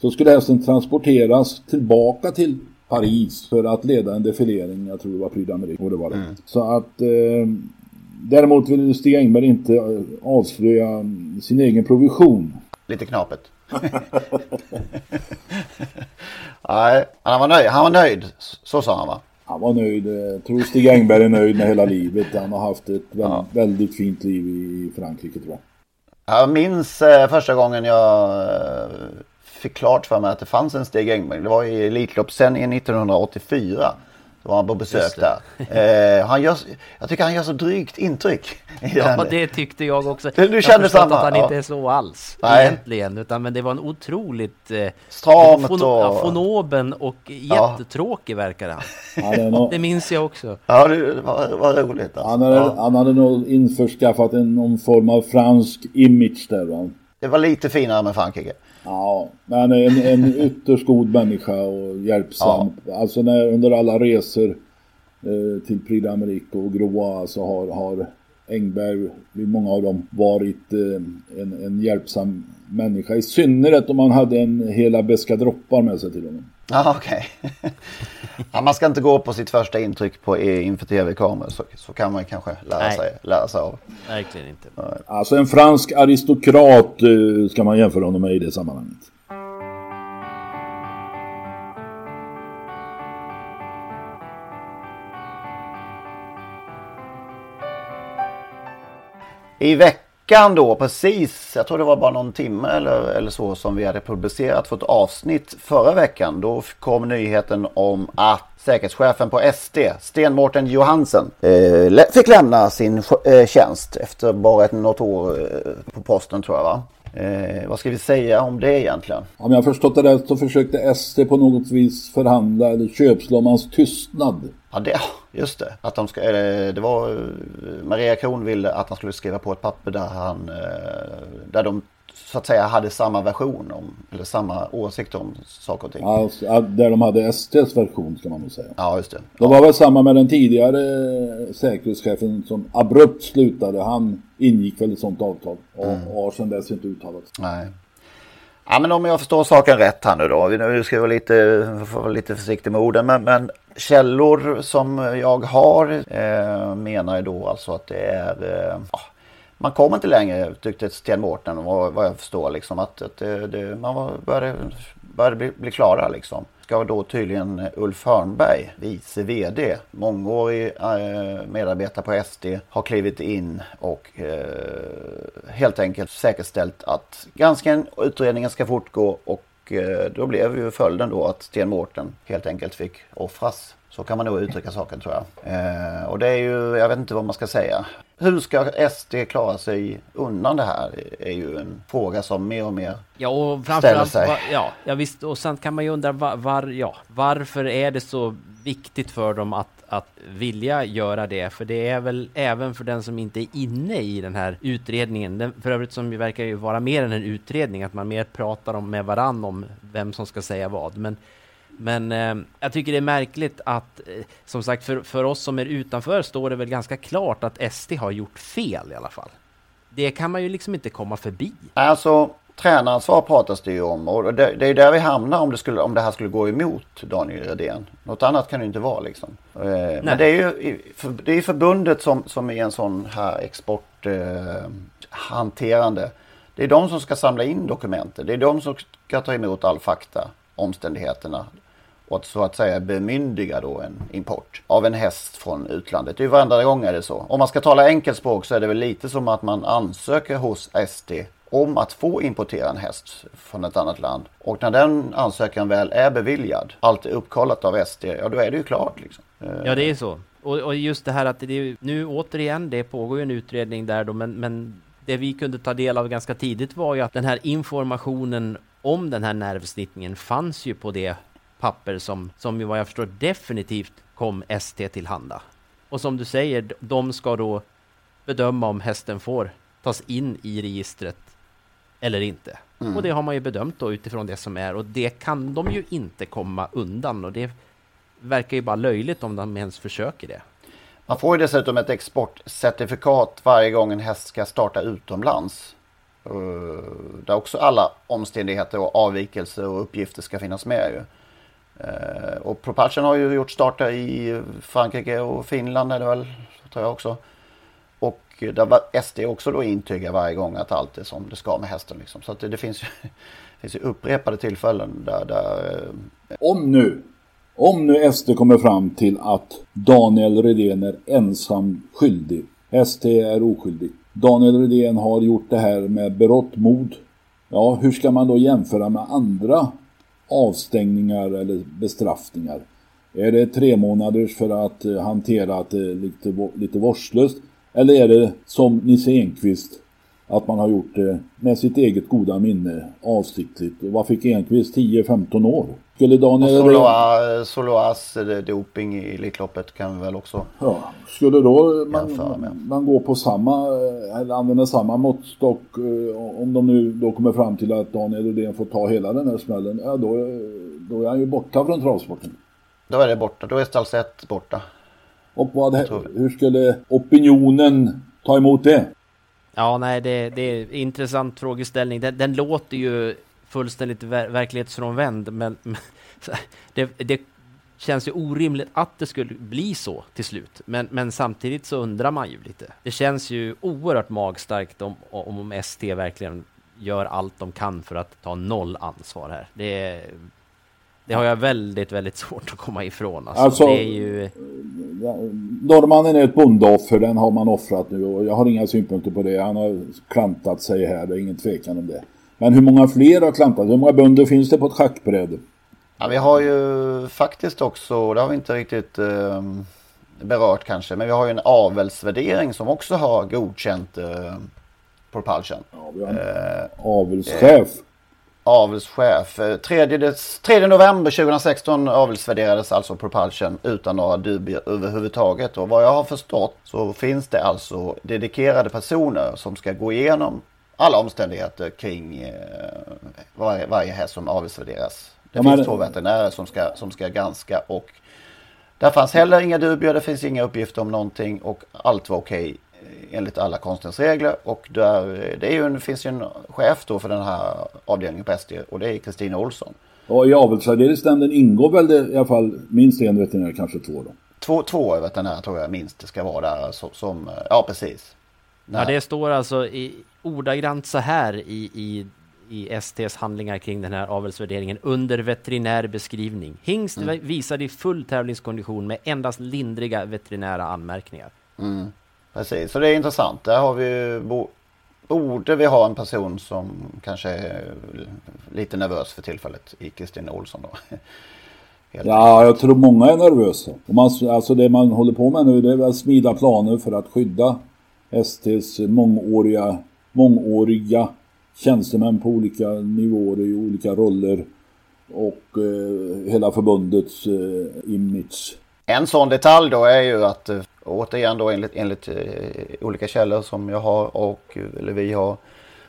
så skulle hästen transporteras tillbaka till Paris för att leda en defilering, jag tror det var Prix d'Amérique och det var det. Så att däremot ville Stig Engberg inte avslöja sin egen provision. Lite knapet. Nej, han var nöjd, så sa han, va? Han var nöjd, jag tror Stig Engberg är nöjd med hela livet. Han har haft ett väldigt fint liv i Frankrike, tror jag. Jag minns första gången jag fick klart för mig att det fanns en Stig Engberg. Det var i Elitloppssändningen 1984. Då var han på besök där. Jag tycker han gör så drygt intryck. Ja, det tyckte jag också. Du kände samma. Att han inte är så alls egentligen. Utan, men det var en otroligt... stramt och... fonoben och jättetråkig verkade han. Det minns jag också. Ja, det var roligt. Alltså. Han hade nog införskaffat någon form av fransk image där. Va? Det var lite finare med Frankrike. Ja, men en ytterst god människa och hjälpsam. Ja. Alltså under alla resor till Prix d'Amérique och Groa så har Engberg vid många av dem varit en hjälpsam människa. I synnerhet om man hade en hela beska droppar med sig till honom. Ja, okej. Ja, man ska inte gå på sitt första intryck på inför tv-kameror så kan man kanske lära sig av. Verkligen inte. Alltså en fransk aristokrat ska man jämföra honom med i det sammanhanget. I veckan då, precis, jag tror det var bara någon timme eller så som vi hade publicerat för ett avsnitt förra veckan. Då kom nyheten om att säkerhetschefen på SD, Sten Mårten Johansen, fick lämna sin tjänst efter bara något år på posten, tror jag, va? Vad ska vi säga om det egentligen? Om jag förstått det rätt så försökte SD på något vis förhandla eller köpslå om hans tystnad. Ja, just det. Att de det var Maria Kron ville att han skulle skriva på ett papper där de så att säga hade samma version om, eller samma åsikt om saker och ting. Alltså, där de hade SDs version ska man nog säga. Ja, just det. De var väl samma med den tidigare säkerhetschefen som abrupt slutade. Han ingick väl ett sånt avtal och har sedan dess inte uttalat. Nej. Ja, men om jag förstår saken rätt här nu då. Nu ska jag vara lite försiktig med orden, men källor som jag har menar då alltså att det är... man kom inte längre, tyckte Sten Mårten, vad jag förstår, liksom, att man började bli klara. Liksom. Ska då tydligen Ulf Hörnberg, vice vd, mångårig medarbetare på SD, har klivit in och helt enkelt säkerställt att utredningen ska fortgå, och då blev ju följden då att Sten Mårten helt enkelt fick offras. Så kan man nog uttrycka saken, tror jag. Och det är ju, jag vet inte vad man ska säga. Hur ska SD klara sig undan det här är ju en fråga som mer och mer ställer sig. Ja, visst. Och sen kan man ju undra varför är det så viktigt för dem att vilja göra det? För det är väl även för den som inte är inne i den här utredningen. För övrigt som ju verkar ju vara mer än en utredning. Att man mer pratar med varandra om vem som ska säga vad. Men jag tycker det är märkligt att, som sagt, för oss som är utanför står det väl ganska klart att SD har gjort fel i alla fall. Det kan man ju liksom inte komma förbi. Alltså, tränaransvar pratas det ju om, och det är där vi hamnar om det här skulle gå emot Daniel Redén. Något annat kan det inte vara, liksom. Men det är ju förbundet som är en sån här export... dokumenthanterande. Det är de som ska samla in dokumenter. Det är de som ska ta emot all fakta, omständigheterna. Och så att säga bemyndiga då en import av en häst från utlandet. Det är ju varenda gång är det så. Om man ska tala enkelspråk så är det väl lite som att man ansöker hos ST om att få importera en häst från ett annat land. Och när den ansökan väl är beviljad, allt är uppkollat av ST, ja då är det ju klart liksom. Ja, det är så. Och just det här att det, nu återigen, det pågår ju en utredning där då, men det vi kunde ta del av ganska tidigt var ju att den här informationen om den här nervsnittningen fanns ju på det papper som ju vad jag förstår definitivt kom ST till handa. Och som du säger, de ska då bedöma om hästen får tas in i registret eller inte. Mm. Och det har man ju bedömt då utifrån det som är, och det kan de ju inte komma undan, och det verkar ju bara löjligt om de ens försöker det. Man får ju dessutom ett exportcertifikat varje gång en häst ska starta utomlands. Där också alla omständigheter och avvikelser och uppgifter ska finnas med ju. Och Propulsion har ju gjort starter i Frankrike och Finland är det väl, tror jag också. Och där var ST också då intygar varje gång att allt är som det ska med hästen liksom. Så att det finns ju upprepade tillfällen där... Om nu ST kommer fram till att Daniel Redén är ensam skyldig, ST är oskyldig, Daniel Redén har gjort det här med berått mod, ja, hur ska man då jämföra med andra avstängningar eller bestraffningar? Är det 3 månaders för att hantera att det är lite vårdslöst, eller är det som Nisse Enqvist, att man har gjort det med sitt eget goda minne avsiktligt? Och vad fick Enqvist? 10-15 år? Skulle Daniel Soloas doping i Elitloppet kan vi väl också. Ja, skulle då man gå på samma, eller använda samma måttstock, om de nu då kommer fram till att Daniel Redén får ta hela den här smällen, ja, då är han ju borta från travsporten. Då är det borta, då är Stalsett borta. Och hur skulle opinionen ta emot det? Ja, nej, det är en intressant frågeställning. Den låter ju fullständigt verklighetsfrånvänd, men det känns ju orimligt att det skulle bli så till slut. Men samtidigt så undrar man ju lite. Det känns ju oerhört magstarkt om ST verkligen gör allt de kan för att ta noll ansvar här. Det har jag väldigt, väldigt svårt att komma ifrån. Alltså, det är ju... Norrmannen är ett bondeoffer, den har man offrat nu, och jag har inga synpunkter på det. Han har klantat sig här, det är ingen tvekan om det. Men hur många fler har klantat? Hur många bönder finns det på ett schackbräde? Ja, vi har ju faktiskt också, det har vi inte riktigt berört kanske, men vi har ju en avelsvärdering som också har godkänt Propulsion. Ja, vi har en avelschef. 3 november 2016 avelsvärderades alltså Propulsion utan några dubier överhuvudtaget. Och vad jag har förstått så finns det alltså dedikerade personer som ska gå igenom alla omständigheter kring varje häst som avelsvärderas. Det finns 2 veterinärer som ska granska, och där fanns heller inga dubier, det finns inga uppgifter om någonting, och allt var okej. Enligt alla konstens regler, och det finns ju en chef då för den här avdelningen på ST, och det är Kristina Olsson. Ja, i avelsvärderingsnämnden ingår väl det, i alla fall minst en veterinär, kanske 2 då. 2 veterinärer tror jag minst det ska vara som ja precis. Ja, det står alltså ordagrant så här i ST:s handlingar kring den här avelsvärderingen under veterinär beskrivning. Hingst visade i full tävlingskondition med endast lindriga veterinära anmärkningar. Mm. Precis, så det är intressant. Där har vi borde vi ha en person som kanske är lite nervös för tillfället i Kristina Olsson då. Ja, jag tror många är nervösa. Och alltså det man håller på med nu, det är väl smida planer för att skydda ST:s mångåriga tjänstemän på olika nivåer i olika roller, och hela förbundets image. En sån detalj då är ju att återigen då enligt olika källor som jag har, eller vi har,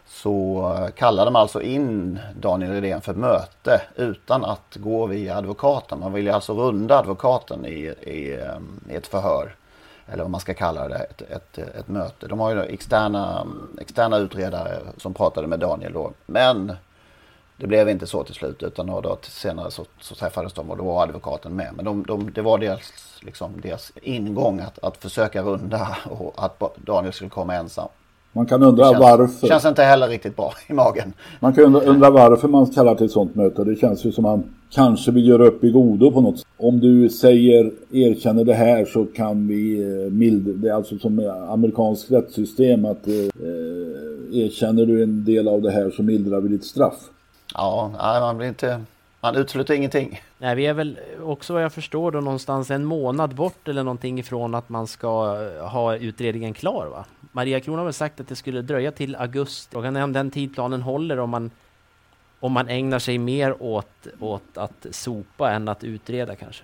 så kallar de alltså in Daniel Redén för möte utan att gå via advokaten. Man vill ju alltså runda advokaten i ett förhör, eller vad man ska kalla det, ett möte. De har ju externa utredare som pratade med Daniel då, men det blev inte så till slut, utan då senare så träffades de, och då var advokaten med. Men det var deras ingång att försöka runda, och att Daniel skulle komma ensam. Man kan undra varför. Känns inte heller riktigt bra i magen. Man kan undra varför man kallar till ett sånt möte. Det känns ju som man kanske vill göra upp i godo på något sätt. Om du säger, erkänner det här så kan vi mildra. Det är alltså som amerikansk rättssystem att erkänner du en del av det här så mildrar vi ditt straff. Ja, nej, man blir inte... Man utesluter ingenting. Nej, vi är väl också vad jag förstår då någonstans en månad bort eller någonting ifrån att man ska ha utredningen klar, va? Maria Kron har väl sagt att det skulle dröja till augusti. Frågan är om den tidplanen håller, om man ägnar sig mer åt att sopa än att utreda kanske.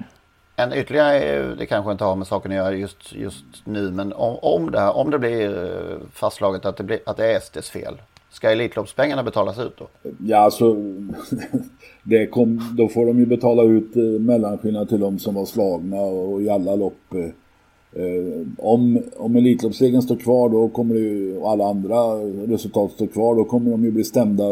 En ytterligare, det kanske inte har med saken att göra just nu, men om det blir fastslaget att det är SD:s fel. Ska Elitloppspengarna betalas ut då? Ja, alltså, då får de ju betala ut mellanskillnad till de som var slagna och i alla lopp. Om Elitloppsregeln står kvar då kommer det ju, och alla andra resultat står kvar, då kommer de ju bli stämda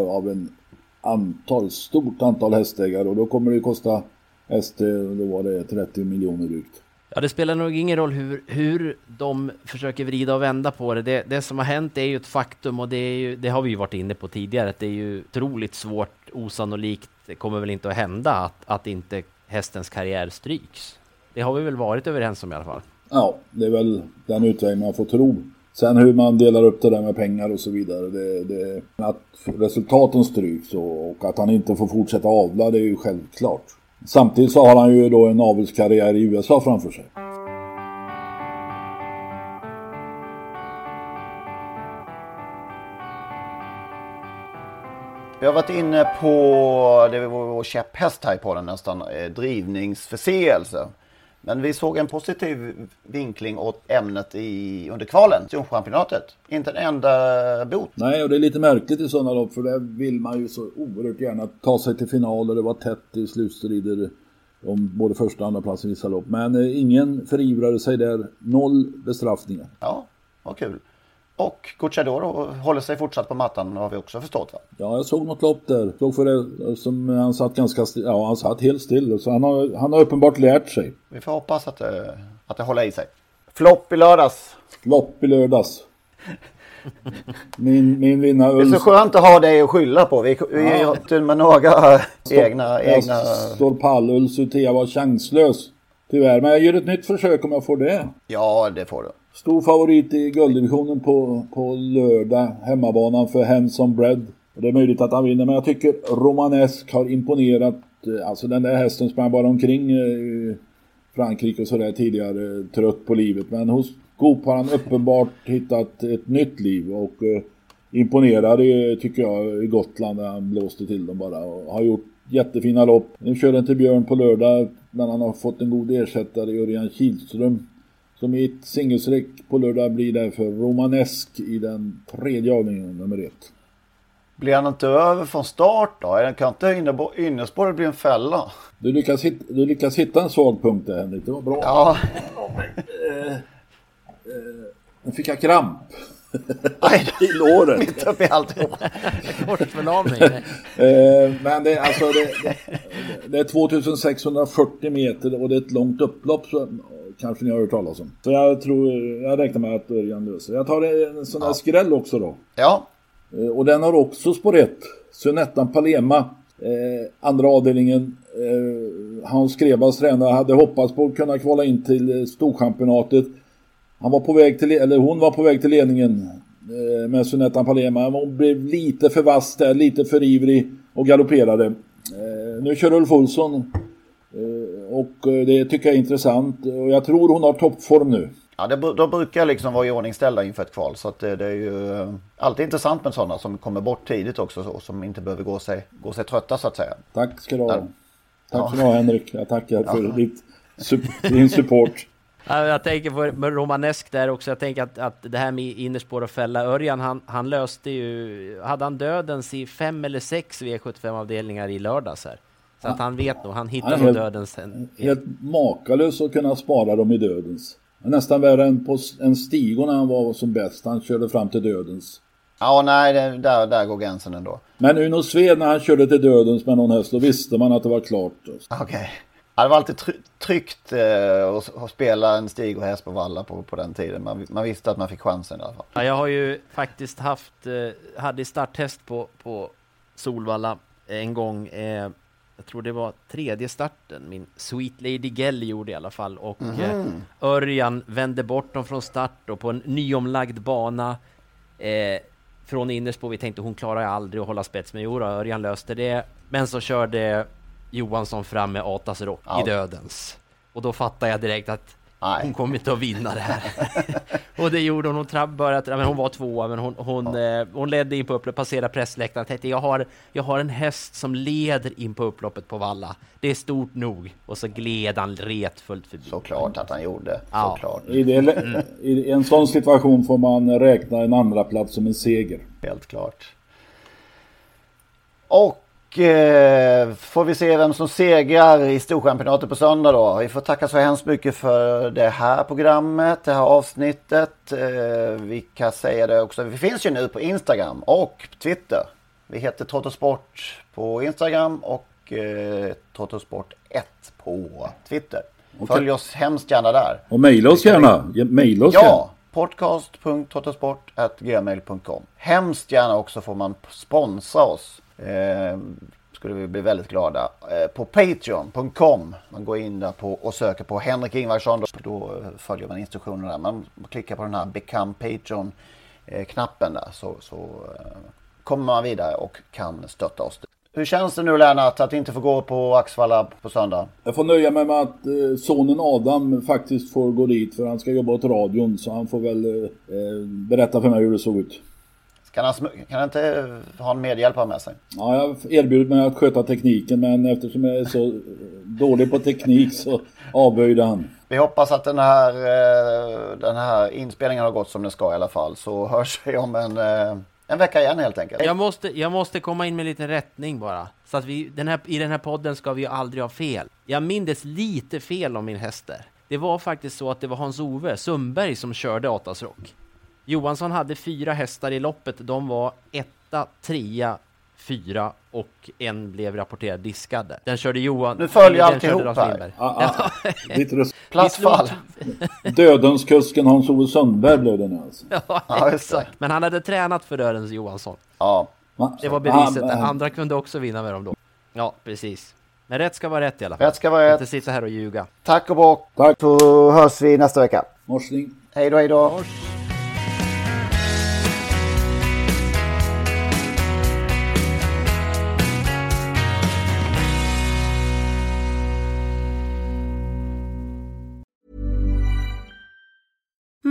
av stort antal hästägare och då kommer det kosta ST, då var det 30 miljoner drygt. Ja, det spelar nog ingen roll hur de försöker vrida och vända på det. Det som har hänt är ju ett faktum och det har vi ju varit inne på tidigare. Att det är ju otroligt svårt, osannolikt, det kommer väl inte att hända att inte hästens karriär stryks. Det har vi väl varit överens om i alla fall. Ja, det är väl den utväg man får tro. Sen hur man delar upp det där med pengar och så vidare. Att resultaten stryks och att han inte får fortsätta avla, det är ju självklart. Samtidigt så har han ju då en avelskarriär i USA framför sig. Vi har varit inne på det vår käpphäst här på den nästan, drivningsförseelse. Men vi såg en positiv vinkling åt ämnet under kvalen, Jonschampionatet. Inte en enda bot. Nej, och det är lite märkligt i sådana lopp, för där vill man ju så oerhört gärna ta sig till final och det var tätt i slutstrider om både första och andra plats i vissa lopp. Men ingen förivrade sig där, 0 bestraffningar. Ja, vad kul. Och Cucciadoro håller sig fortsatt på mattan, har vi också förstått, va? Ja, jag såg något lopp där. Såg för det som han satt han satt helt still. Så han har uppenbart lärt sig. Vi får hoppas att det håller i sig. Flopp i lördags. Min vinna Ulf. Det är så skönt att ha dig att skylla på. Vi är ju till med några egna... Står pall, Ulf Sutea var chanslös. Tyvärr, men jag gör ett nytt försök om jag får det. Ja, det får du. Stor favorit i gulddivisionen på lördag, hemmabanan för Handsome Bread. Det är möjligt att han vinner, men jag tycker Romanesk har imponerat. Alltså den där hästen sprang bara omkring i Frankrike och sådär tidigare, trött på livet. Men hos Goop har han uppenbart hittat ett nytt liv och imponerade, tycker jag, i Gotland när han blåste till dem bara. Och har gjort jättefina lopp. Nu kör den till Björn på lördag, men han har fått en god ersättare i Örjan Kihlström. Som i ett singelsräck på lördag blir därför Romanesk i den tredje avdelningen, nummer 1. Blir han inte över från start då? Den kan inte innerspåret bli en fälla. Du lyckas hitta en svag punkt där, Henrik. Det var bra. Ja. Nu fick jag kramp. Nej, i låret. Mitt upp i allt. Korsförlamning. Men det är 2640 meter och det är ett långt upplopp så kanske ni har hört talas om. Så jag räknar med att Örjan löser. Jag tar en sån här skräll också då. Ja. Och den har också spår 1. Sunettan Palema, andra avdelningen. Hans Skrebas tränare hade hoppats på att kunna kvala in till storchampionatet. Hon var på väg till ledningen med Sunettan Palema. Hon blev lite för vass där, lite för ivrig och galopperade. Nu kör Ulf Olsson och det tycker jag är intressant. Och jag tror hon har toppform nu. Ja, de brukar liksom vara i ordningställda inför ett kval. Så att det är ju alltid intressant med sådana som kommer bort tidigt också och som inte behöver gå sig trötta så att säga. Tack ska du ha. Tack ska du ha, Henrik. Jag tackar för din support. Jag tänker på Romanesk där också. Jag tänker att det här med innerspår och fälla, Örjan han löste ju, hade han dödens i 5 eller 6 V75-avdelningar i lördags här. Så att han vet nog, han hittade dödens sen. Helt makalös att kunna spara dem i dödens. Nästan värre än på en Stigo när han var som bäst. Han körde fram till dödens. Ja, nej, där går gränsen ändå. Men Uno Sved när han körde till dödens med någon häst, då visste man att det var klart. Okej. Ja, det var alltid tryggt att spela en Stig och häst på Valla på den tiden. Man visste att man fick chansen i alla fall. Ja, jag har ju faktiskt hade starttest på Solvalla en gång. Jag tror det var tredje starten. Min Sweet Lady Gell gjorde i alla fall. Och Örjan vände bort dem från start och på en nyomlagd bana från innerspår. Vi tänkte hon klarar aldrig att hålla spets med Jora. Örjan löste det. Men så körde Johansson fram med Atas Rock i dödens. Och då fattade jag direkt att hon kommer inte att vinna det här. Och det gjorde hon. Hon var tvåa, men hon ledde in på upploppet, passerade pressläktaren. Jag tänkte, jag har en häst som leder in på upploppet på Valla. Det är stort nog. Och så gled han retfullt förbi. Såklart att han gjorde. Ja. Såklart. I en sån situation får man räkna en andra plats som en seger. Helt klart. Och får vi se vem som segrar i Storchampionatet på söndag då. Vi får tacka så hemskt mycket för det här programmet, det här avsnittet. Vi kan säga det också, vi finns ju nu på Instagram och Twitter. Vi heter Trottosport på Instagram och Trottosport1 på Twitter. Okay. Följ oss hemskt gärna där. Och mejla oss gärna. Ja, podcast.trottosport@gmail.com. Hemskt gärna också får man sponsra oss. Skulle vi bli väldigt glada på patreon.com. man går in där och söker på Henrik Ingvarsson, då följer man instruktionerna där. Man klickar på den här Become Patreon knappen där, så kommer man vidare och kan stötta oss. Hur känns det nu, Lennart, att inte få gå på Axvalla på söndag? Jag får nöja mig med att sonen Adam faktiskt får gå dit, för han ska jobba åt radion, så han får väl berätta för mig hur det såg ut. Kan han inte ha en medhjälpare med sig? Ja, jag erbjöd mig att sköta tekniken, men eftersom jag är så dålig på teknik så avböjde han. Vi hoppas att den här inspelningen har gått som den ska i alla fall. Så hörs vi om en vecka igen helt enkelt. Jag måste komma in med lite rättning bara. Så att i den här podden ska vi ju aldrig ha fel. Jag mindes lite fel om min häster. Det var faktiskt så att det var Hans-Ove Sundberg som körde Atas Rock. Johansson hade 4 hästar i loppet. De var 1, 3, 4 och en blev rapporterad diskade. Den körde Johan. Nu följer alltihop här. Platsfall. Dödenskusken Hans-Ove Sundberg blev den alltså. Ja, exakt. Men han hade tränat för Dödens Johansson. Ja. Det var beviset. Andra kunde också vinna med dem då. Ja, precis. Men rätt ska vara rätt i alla fall. Rätt ska vara rätt. Inte sitta här och ljuga. Tack och bock. Tack. Då hörs vi nästa vecka. Morsning. Hej då, hej då. Mors.